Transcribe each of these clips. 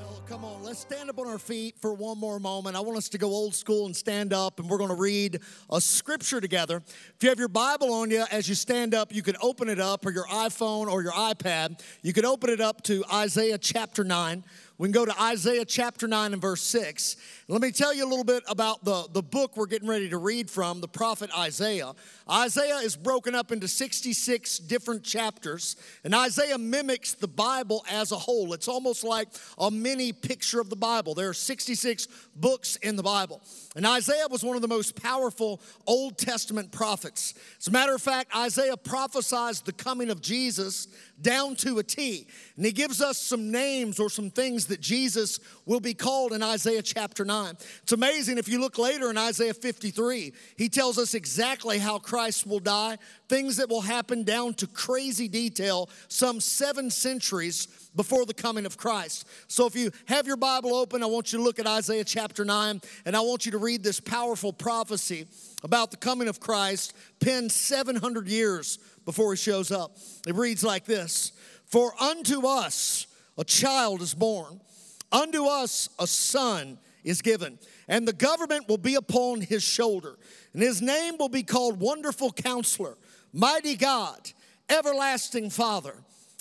Well, come on, let's stand up on our feet for one more moment. I want us to go old school and stand up, and we're going to read a scripture together. If you have your Bible on you, as you stand up, you can open it up, or your iPhone or your iPad. You can open it up to Isaiah chapter 9. We can go to Isaiah chapter 9 and verse 6. Let me tell you a little bit about the book we're getting ready to read from, the prophet Isaiah. Isaiah is broken up into 66 different chapters, and Isaiah mimics the Bible as a whole. It's almost like a mini picture of the Bible. There are 66 books in the Bible, and Isaiah was one of the most powerful Old Testament prophets. As a matter of fact, Isaiah prophesies the coming of Jesus down to a T, and he gives us some names or some things that Jesus will be called in Isaiah chapter 9. It's amazing if you look later in Isaiah 53, he tells us exactly how Christ will die, things that will happen down to crazy detail some 7 centuries before the coming of Christ. So if you have your Bible open, I want you to look at Isaiah chapter 9, and I want you to read this powerful prophecy about the coming of Christ penned 700 years before he shows up. It reads like this: "For unto us a child is born, unto us a son is given, and the government will be upon his shoulder. And his name will be called Wonderful Counselor, Mighty God, Everlasting Father,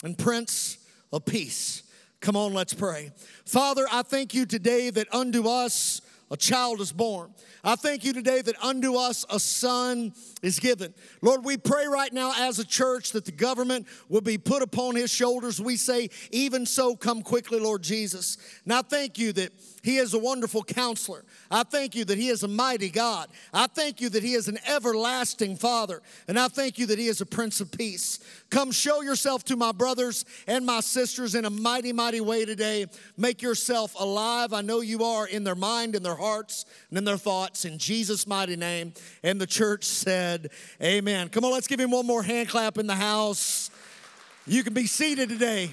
and Prince of Peace." Come on, let's pray. Father, I thank you today that unto us a child is born. I thank you today that unto us a son is given. Lord, we pray right now as a church that the government will be put upon his shoulders. We say, even so, come quickly, Lord Jesus. And I thank you that he is a wonderful counselor. I thank you that he is a mighty God. I thank you that he is an everlasting Father. And I thank you that he is a Prince of Peace. Come show yourself to my brothers and my sisters in a mighty, mighty way today. Make yourself alive. I know you are in their mind, in their hearts, and in their thoughts. In Jesus' mighty name. And the church said, amen. Come on, let's give him one more hand clap in the house. You can be seated today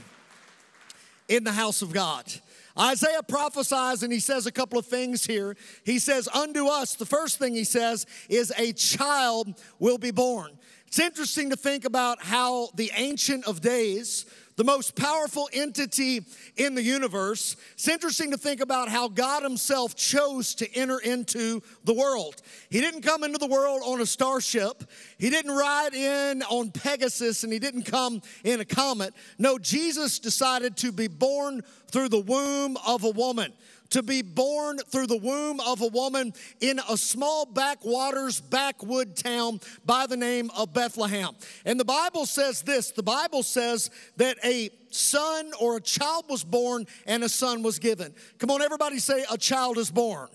in the house of God. Isaiah prophesies, and he says a couple of things here. He says, unto us, the first thing he says is a child will be born. It's interesting to think about how the Ancient of Days, the most powerful entity in the universe, it's interesting to think about how God himself chose to enter into the world. He didn't come into the world on a starship. He didn't ride in on Pegasus, and he didn't come in a comet. No, Jesus decided to be born through the womb of a woman. To be born through the womb of a woman in a small backwaters, backwood town by the name of Bethlehem. And the Bible says this. The Bible says that a son or a child was born and a son was given. Come on, everybody say, a child is born.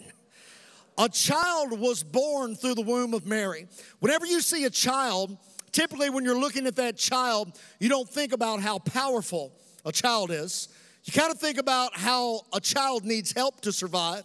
A child was born through the womb of Mary. Whenever you see a child, typically when you're looking at that child, you don't think about how powerful a child is. You kind of think about how a child needs help to survive.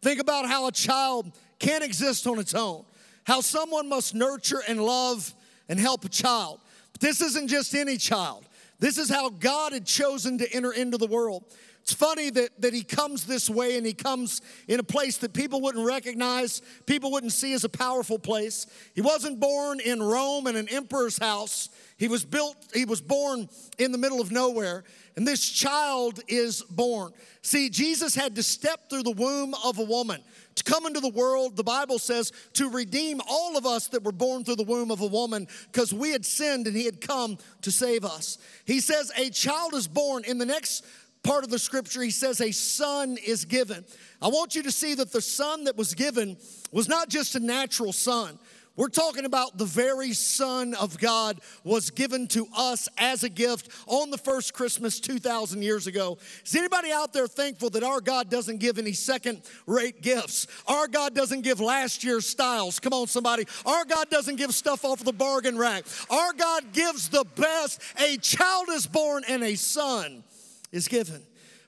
Think about how a child can't exist on its own. How someone must nurture and love and help a child. But this isn't just any child. This is how God had chosen to enter into the world. It's funny that he comes this way, and he comes in a place that people wouldn't recognize, people wouldn't see as a powerful place. He wasn't born in Rome in an emperor's house. He was born in the middle of nowhere, and this child is born. See, Jesus had to step through the womb of a woman to come into the world, the Bible says, to redeem all of us that were born through the womb of a woman, because we had sinned and he had come to save us. He says a child is born. In the next part of the scripture, he says a son is given. I want you to see that the son that was given was not just a natural son. We're talking about the very Son of God was given to us as a gift on the first Christmas 2,000 years ago. Is anybody out there thankful that our God doesn't give any second-rate gifts? Our God doesn't give last year's styles. Come on, somebody. Our God doesn't give stuff off the bargain rack. Our God gives the best. A child is born and a son is given.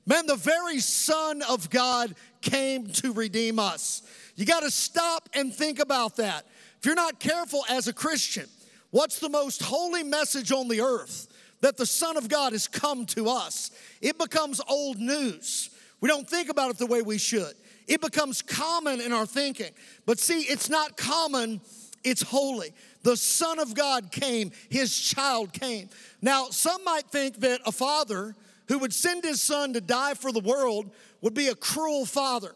Man, the very Son of God came to redeem us. You got to stop and think about that. If you're not careful as a Christian, what's the most holy message on the earth? That the Son of God has come to us. It becomes old news. We don't think about it the way we should. It becomes common in our thinking. But see, it's not common, it's holy. The Son of God came, his child came. Now, some might think that a father who would send his son to die for the world would be a cruel father.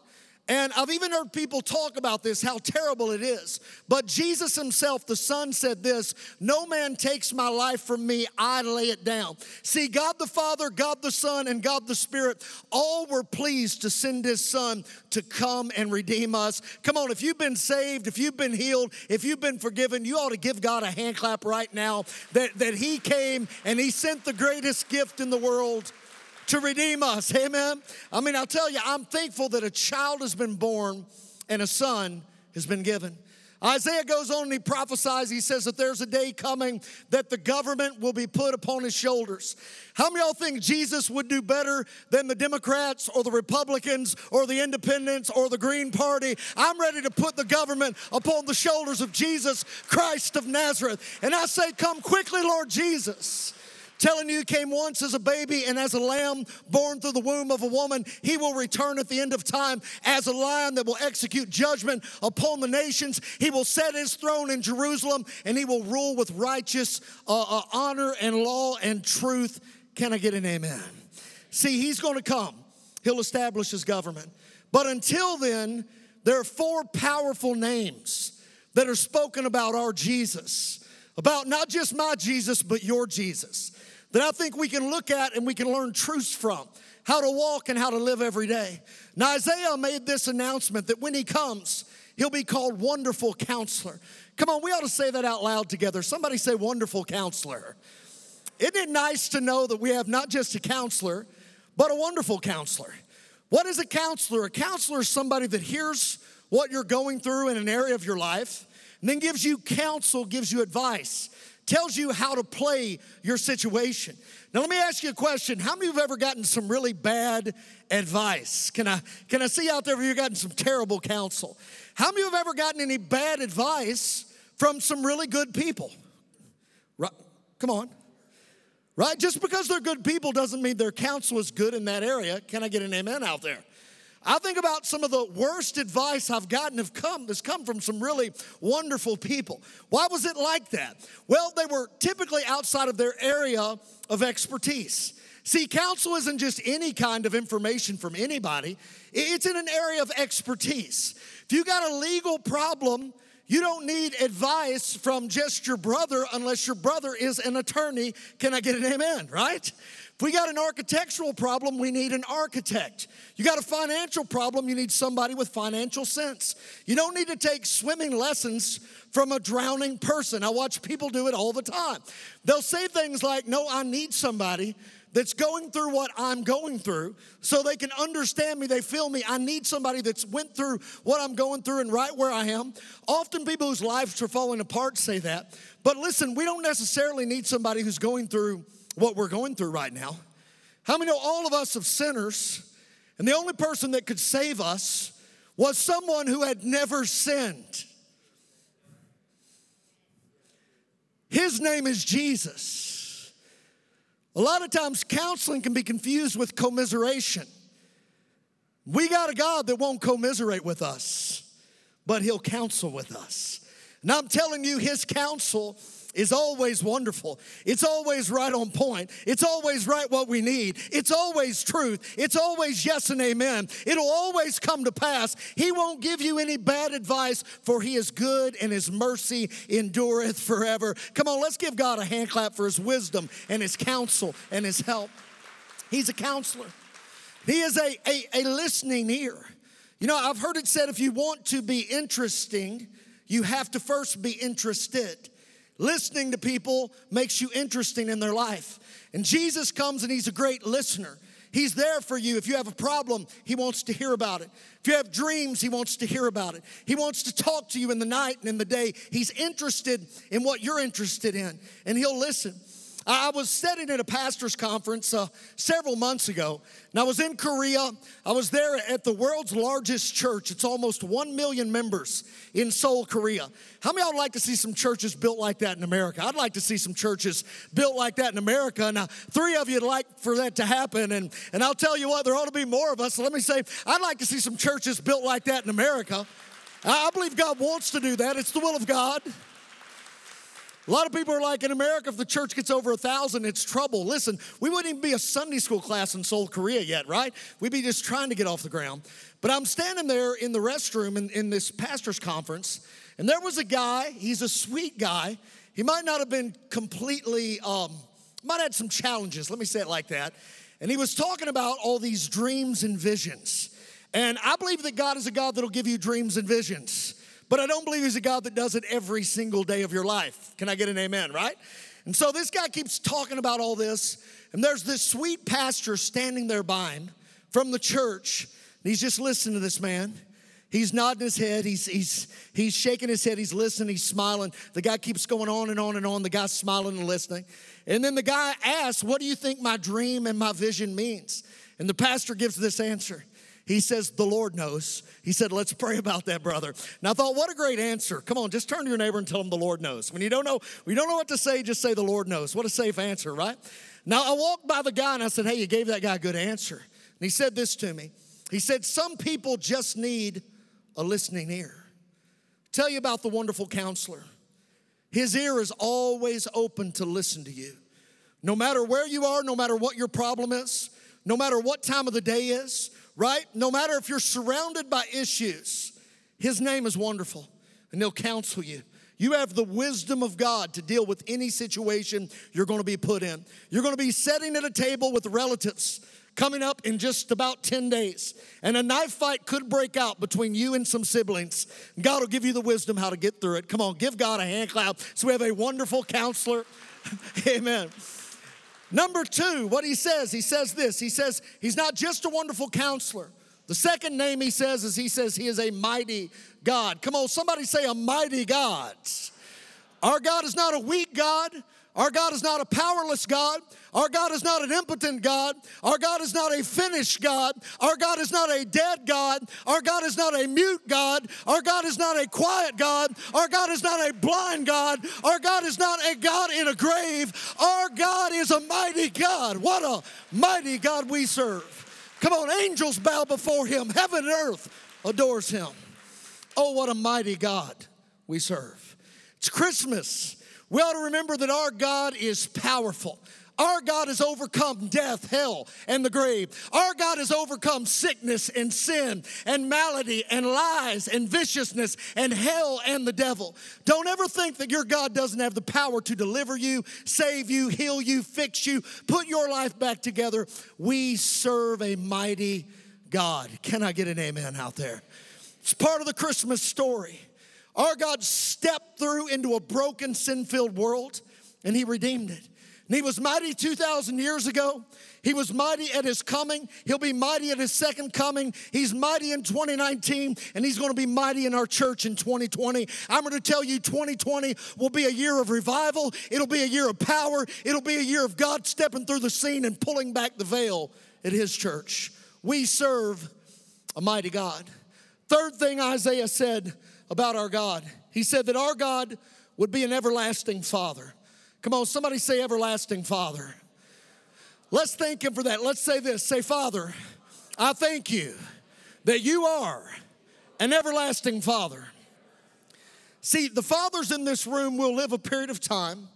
And I've even heard people talk about this, how terrible it is. But Jesus himself, the Son, said this, "No man takes my life from me, I lay it down." See, God the Father, God the Son, and God the Spirit all were pleased to send his Son to come and redeem us. Come on, if you've been saved, if you've been healed, if you've been forgiven, you ought to give God a hand clap right now that he came and he sent the greatest gift in the world to redeem us, amen? I mean, I'll tell you, I'm thankful that a child has been born and a son has been given. Isaiah goes on and he prophesies. He says that there's a day coming that the government will be put upon his shoulders. How many of y'all think Jesus would do better than the Democrats or the Republicans or the Independents or the Green Party? I'm ready to put the government upon the shoulders of Jesus Christ of Nazareth. And I say, come quickly, Lord Jesus. Telling you, he came once as a baby and as a lamb born through the womb of a woman. He will return at the end of time as a lion that will execute judgment upon the nations. He will set his throne in Jerusalem and he will rule with righteous honor and law and truth. Can I get an amen? See, he's going to come. He'll establish his government. But until then, there are four powerful names that are spoken about our Jesus, about not just my Jesus, but your Jesus, that I think we can look at and we can learn truths from, how to walk and how to live every day. Now, Isaiah made this announcement that when he comes, he'll be called Wonderful Counselor. Come on, we ought to say that out loud together. Somebody say Wonderful Counselor. Isn't it nice to know that we have not just a counselor, but a wonderful counselor? What is a counselor? A counselor is somebody that hears what you're going through in an area of your life and then gives you counsel, gives you advice, tells you how to play your situation. Now, let me ask you a question. How many of you have ever gotten some really bad advice? Can I see out there if you've gotten some terrible counsel? How many of you have ever gotten any bad advice from some really good people? Right? Come on. Right? Just because they're good people doesn't mean their counsel is good in that area. Can I get an amen out there? I think about some of the worst advice I've gotten has come from some really wonderful people. Why was it like that? Well, they were typically outside of their area of expertise. See, counsel isn't just any kind of information from anybody. It's in an area of expertise. If you got a legal problem, you don't need advice from just your brother unless your brother is an attorney. Can I get an amen, right? If we got an architectural problem, we need an architect. You got a financial problem, you need somebody with financial sense. You don't need to take swimming lessons from a drowning person. I watch people do it all the time. They'll say things like, no, I need somebody that's going through what I'm going through so they can understand me, they feel me. I need somebody that's went through what I'm going through and right where I am. Often people whose lives are falling apart say that. But listen, we don't necessarily need somebody who's going through what we're going through right now. How many know all of us are sinners, and the only person that could save us was someone who had never sinned? His name is Jesus. A lot of times counseling can be confused with commiseration. We got a God that won't commiserate with us, but he'll counsel with us. And I'm telling you, his counsel is always wonderful. It's always right on point. It's always right what we need. It's always truth. It's always yes and amen. It'll always come to pass. He won't give you any bad advice, for he is good and his mercy endureth forever. Come on, let's give God a hand clap for his wisdom and his counsel and his help. He's a counselor. He is a listening ear. You know, I've heard it said if you want to be interesting, you have to first be interested. Listening to people makes you interesting in their life. And Jesus comes and he's a great listener. He's there for you. If you have a problem, he wants to hear about it. If you have dreams, he wants to hear about it. He wants to talk to you in the night and in the day. He's interested in what you're interested in, and he'll listen. I was sitting at a pastor's conference several months ago, and I was in Korea. I was there at the world's largest church. It's almost 1 million members in Seoul, Korea. How many of y'all would like to see some churches built like that in America? I'd like to see some churches built like that in America. Now, three of you would like for that to happen, and I'll tell you what, there ought to be more of us. So let me say, I'd like to see some churches built like that in America. I believe God wants to do that. It's the will of God. A lot of people are like, in America, if the church gets over 1,000, it's trouble. Listen, we wouldn't even be a Sunday school class in Seoul, Korea yet, right? We'd be just trying to get off the ground. But I'm standing there in the restroom in this pastor's conference, and there was a guy. He's a sweet guy. He might not have been completely, might have had some challenges. Let me say it like that. And he was talking about all these dreams and visions. And I believe that God is a God that'll give you dreams and visions. But I don't believe he's a God that does it every single day of your life. Can I get an amen, right? And so this guy keeps talking about all this, and there's this sweet pastor standing there by him from the church, and he's just listening to this man. He's nodding his head, he's shaking his head, he's listening, he's smiling. The guy keeps going on and on and on. The guy's smiling and listening. And then the guy asks, "What do you think my dream and my vision means?" And the pastor gives this answer. He says, "The Lord knows." He said, "Let's pray about that, brother." And I thought, what a great answer. Come on, just turn to your neighbor and tell him the Lord knows. When you don't know what to say, just say the Lord knows. What a safe answer, right? Now, I walked by the guy and I said, "Hey, you gave that guy a good answer." And he said this to me. He said, "Some people just need a listening ear." Tell you about the wonderful counselor. His ear is always open to listen to you. No matter where you are, no matter what your problem is, no matter what time of the day is, right? No matter if you're surrounded by issues, his name is wonderful, and he'll counsel you. You have the wisdom of God to deal with any situation you're going to be put in. You're going to be sitting at a table with relatives coming up in just about 10 days, and a knife fight could break out between you and some siblings. God will give you the wisdom how to get through it. Come on, give God a hand clap. So we have a wonderful counselor. Amen. Number two, what he says this. He says he's not just a wonderful counselor. The second name he says he is a mighty God. Come on, somebody say a mighty God. Our God is not a weak God. Our God is not a powerless God. Our God is not an impotent God. Our God is not a finished God. Our God is not a dead God. Our God is not a mute God. Our God is not a quiet God. Our God is not a blind God. Our God is not a God in a grave. Our God is a mighty God. What a mighty God we serve. Come on, angels bow before him. Heaven and earth adores him. Oh, what a mighty God we serve. It's Christmas. We ought to remember that our God is powerful. Our God has overcome death, hell, and the grave. Our God has overcome sickness and sin and malady and lies and viciousness and hell and the devil. Don't ever think that your God doesn't have the power to deliver you, save you, heal you, fix you, put your life back together. We serve a mighty God. Can I get an amen out there? It's part of the Christmas story. Our God stepped through into a broken, sin-filled world, and he redeemed it. And he was mighty 2,000 years ago. He was mighty at his coming. He'll be mighty at his second coming. He's mighty in 2019, and he's going to be mighty in our church in 2020. I'm going to tell you 2020 will be a year of revival. It'll be a year of power. It'll be a year of God stepping through the scene and pulling back the veil at his church. We serve a mighty God. Third thing Isaiah said about our God. He said that our God would be an everlasting Father. Come on, somebody say everlasting Father. Let's thank him for that. Let's say this. Say, "Father, I thank you that you are an everlasting Father." See, the fathers in this room will live a period of time,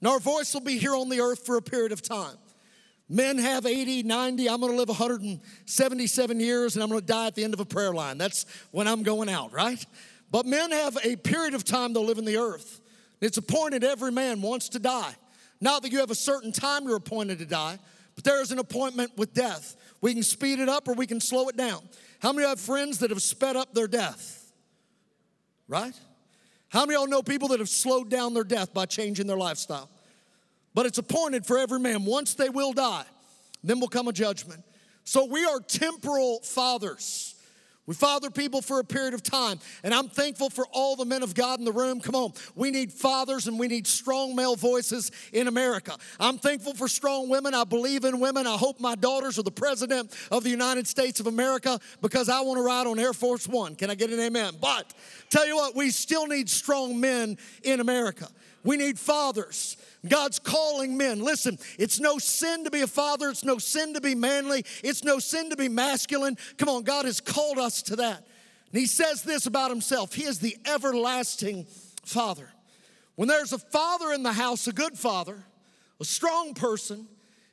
and our voice will be here on the earth for a period of time. Men have 80, 90. I'm going to live 177 years, and I'm going to die at the end of a prayer line. That's when I'm going out, right? But men have a period of time they'll live in the earth. It's appointed every man wants to die. Not that you have a certain time you're appointed to die, but there is an appointment with death. We can speed it up or we can slow it down. How many of you have friends that have sped up their death? Right? How many of y'all know people that have slowed down their death by changing their lifestyle? But it's appointed for every man. Once they will die, then will come a judgment. So we are temporal fathers. We father people for a period of time, and I'm thankful for all the men of God in the room. Come on, we need fathers and we need strong male voices in America. I'm thankful for strong women. I believe in women. I hope my daughters are the president of the United States of America because I want to ride on Air Force One. Can I get an amen? But tell you what, we still need strong men in America. We need fathers. God's calling men. Listen, it's no sin to be a father. It's no sin to be manly. It's no sin to be masculine. Come on, God has called us to that. And he says this about himself. He is the everlasting Father. When there's a father in the house, a good father, a strong person,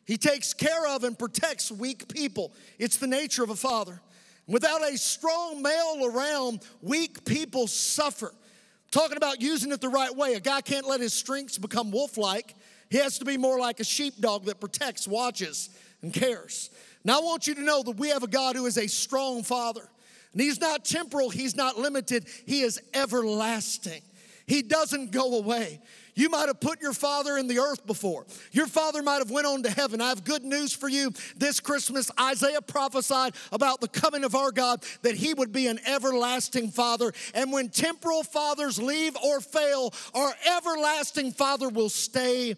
he takes care of and protects weak people. It's the nature of a father. Without a strong male around, weak people suffer. Talking about using it the right way. A guy can't let his strengths become wolf-like. He has to be more like a sheepdog that protects, watches, and cares. Now I want you to know that we have a God who is a strong father. And he's not temporal, he's not limited, he is everlasting. He doesn't go away. You might have put your father in the earth before. Your father might have went on to heaven. I have good news for you. This Christmas, Isaiah prophesied about the coming of our God, that he would be an everlasting father. And when temporal fathers leave or fail, our everlasting Father will stay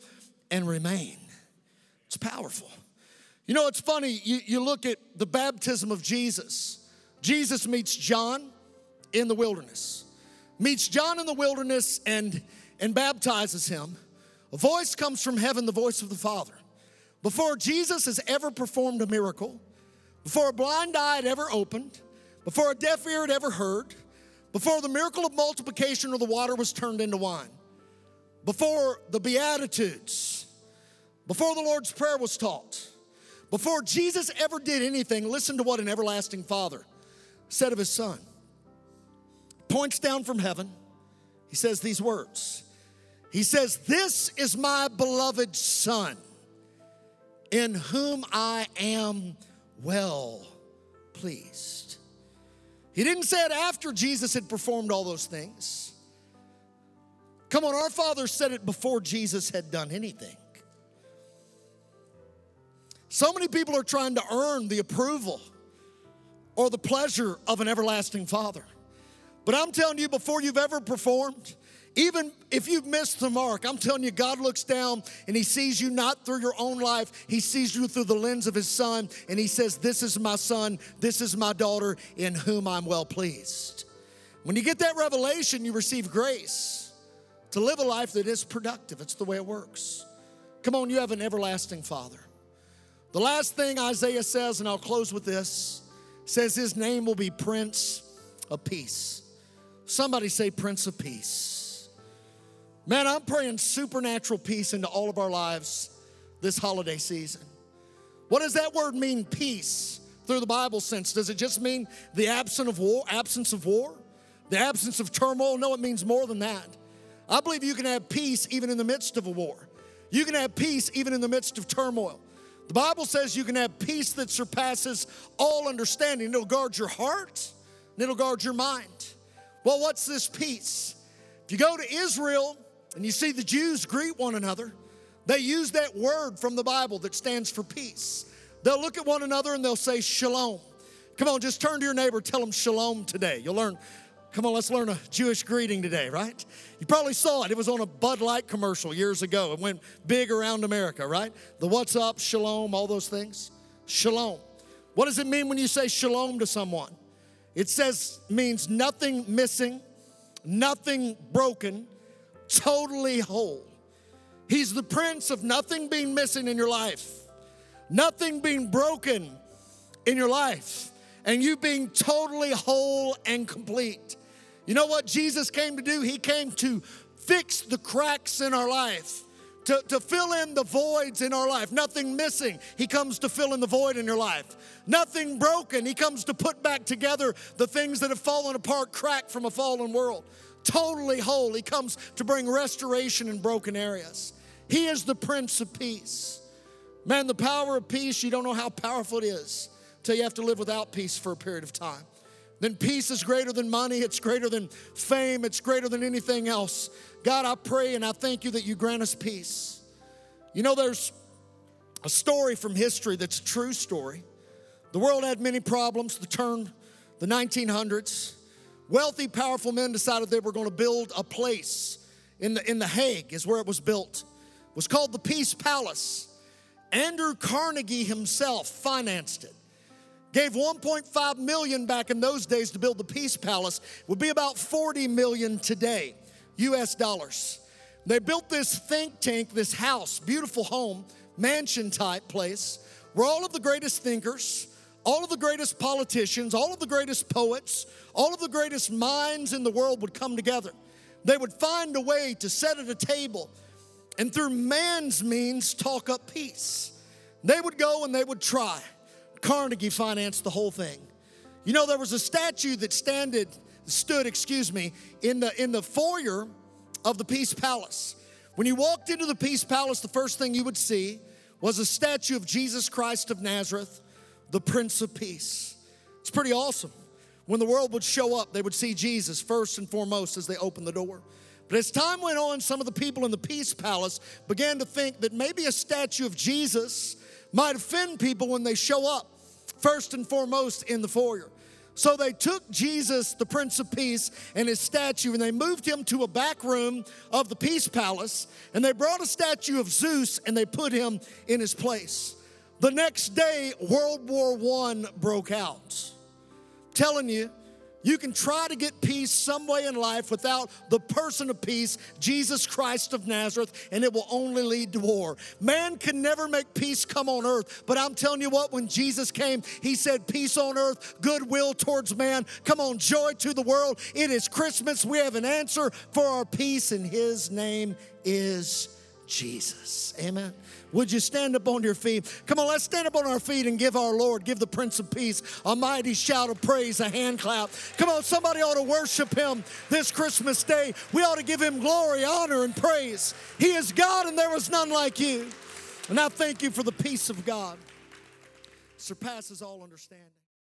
and remain. It's powerful. You know, it's funny. You look at the baptism of Jesus. Jesus meets John in the wilderness. And baptizes him. A voice comes from heaven, the voice of the Father. Before Jesus has ever performed a miracle, before a blind eye had ever opened, before a deaf ear had ever heard, before the miracle of multiplication or the water was turned into wine, before the Beatitudes, before the Lord's Prayer was taught, before Jesus ever did anything, listen to what an everlasting Father said of his Son. Points down from heaven, he says these words. He says, "This is my beloved Son, in whom I am well pleased." He didn't say it after Jesus had performed all those things. Come on, our Father said it before Jesus had done anything. So many people are trying to earn the approval or the pleasure of an everlasting Father. But I'm telling you, before you've ever performed, even if you've missed the mark, I'm telling you, God looks down and he sees you not through your own life. He sees you through the lens of his Son, and he says, "This is my Son, this is my daughter, in whom I'm well pleased." When you get that revelation, you receive grace to live a life that is productive. It's the way it works. Come on, you have an everlasting Father. The last thing Isaiah says, and I'll close with this, says his name will be Prince of Peace. Somebody say Prince of Peace. Man, I'm praying supernatural peace into all of our lives this holiday season. What does that word mean, peace, through the Bible sense? Does it just mean the absence of war, the absence of turmoil? No, it means more than that. I believe you can have peace even in the midst of a war. You can have peace even in the midst of turmoil. The Bible says you can have peace that surpasses all understanding. It'll guard your heart and it'll guard your mind. Well, what's this peace? If you go to Israel and you see the Jews greet one another, they use that word from the Bible that stands for peace. They'll look at one another and they'll say shalom. Come on, just turn to your neighbor, tell them shalom today. You'll learn. Come on, let's learn a Jewish greeting today, right? You probably saw it. It was on a Bud Light commercial years ago. It went big around America, right? The what's up, shalom, all those things. Shalom. What does it mean when you say shalom to someone? It says, means nothing missing, nothing broken, totally whole. He's the Prince of nothing being missing in your life, nothing being broken in your life, and you being totally whole and complete. You know what Jesus came to do? He came to fix the cracks in our life, to fill in the voids in our life. Nothing missing, he comes to fill in the void in your life. Nothing broken, he comes to put back together the things that have fallen apart, cracked from a fallen world. Totally whole, he comes to bring restoration in broken areas. He is the Prince of Peace. Man, the power of peace, you don't know how powerful it is until you have to live without peace for a period of time. Then peace is greater than money, it's greater than fame, it's greater than anything else. God, I pray and I thank you that you grant us peace. You know, there's a story from history that's a true story. The world had many problems. The the 1900s, wealthy, powerful men decided they were going to build a place in the Hague is where it was built. It was called the Peace Palace. Andrew Carnegie himself financed it. Gave $1.5 million back in those days to build the Peace Palace. It would be about $40 million today, U.S. dollars. They built this think tank, this house, beautiful home, mansion-type place, where all of the greatest thinkers, all of the greatest politicians, all of the greatest poets, all of the greatest minds in the world would come together. They would find a way to sit at a table and through man's means talk up peace. They would go and they would try. Carnegie financed the whole thing. You know, there was a statue that stood in the foyer of the Peace Palace. When you walked into the Peace Palace, the first thing you would see was a statue of Jesus Christ of Nazareth, the Prince of Peace. It's pretty awesome. When the world would show up, they would see Jesus first and foremost as they opened the door. But as time went on, some of the people in the Peace Palace began to think that maybe a statue of Jesus might offend people when they show up, first and foremost in the foyer. So they took Jesus, the Prince of Peace, and his statue, and they moved him to a back room of the Peace Palace, and they brought a statue of Zeus, and they put him in his place. The next day, World War One broke out. I'm telling you, you can try to get peace some way in life without the person of peace, Jesus Christ of Nazareth, and it will only lead to war. Man can never make peace come on earth, but I'm telling you what, when Jesus came, he said, peace on earth, goodwill towards man. Come on, joy to the world. It is Christmas. We have an answer for our peace, and his name is Jesus. Amen. Would you stand up on your feet? Come on, let's stand up on our feet and give our Lord, give the Prince of Peace a mighty shout of praise, a hand clap. Come on, somebody ought to worship him this Christmas day. We ought to give him glory, honor, and praise. He is God, and there is none like you. And I thank you for the peace of God. Surpasses all understanding.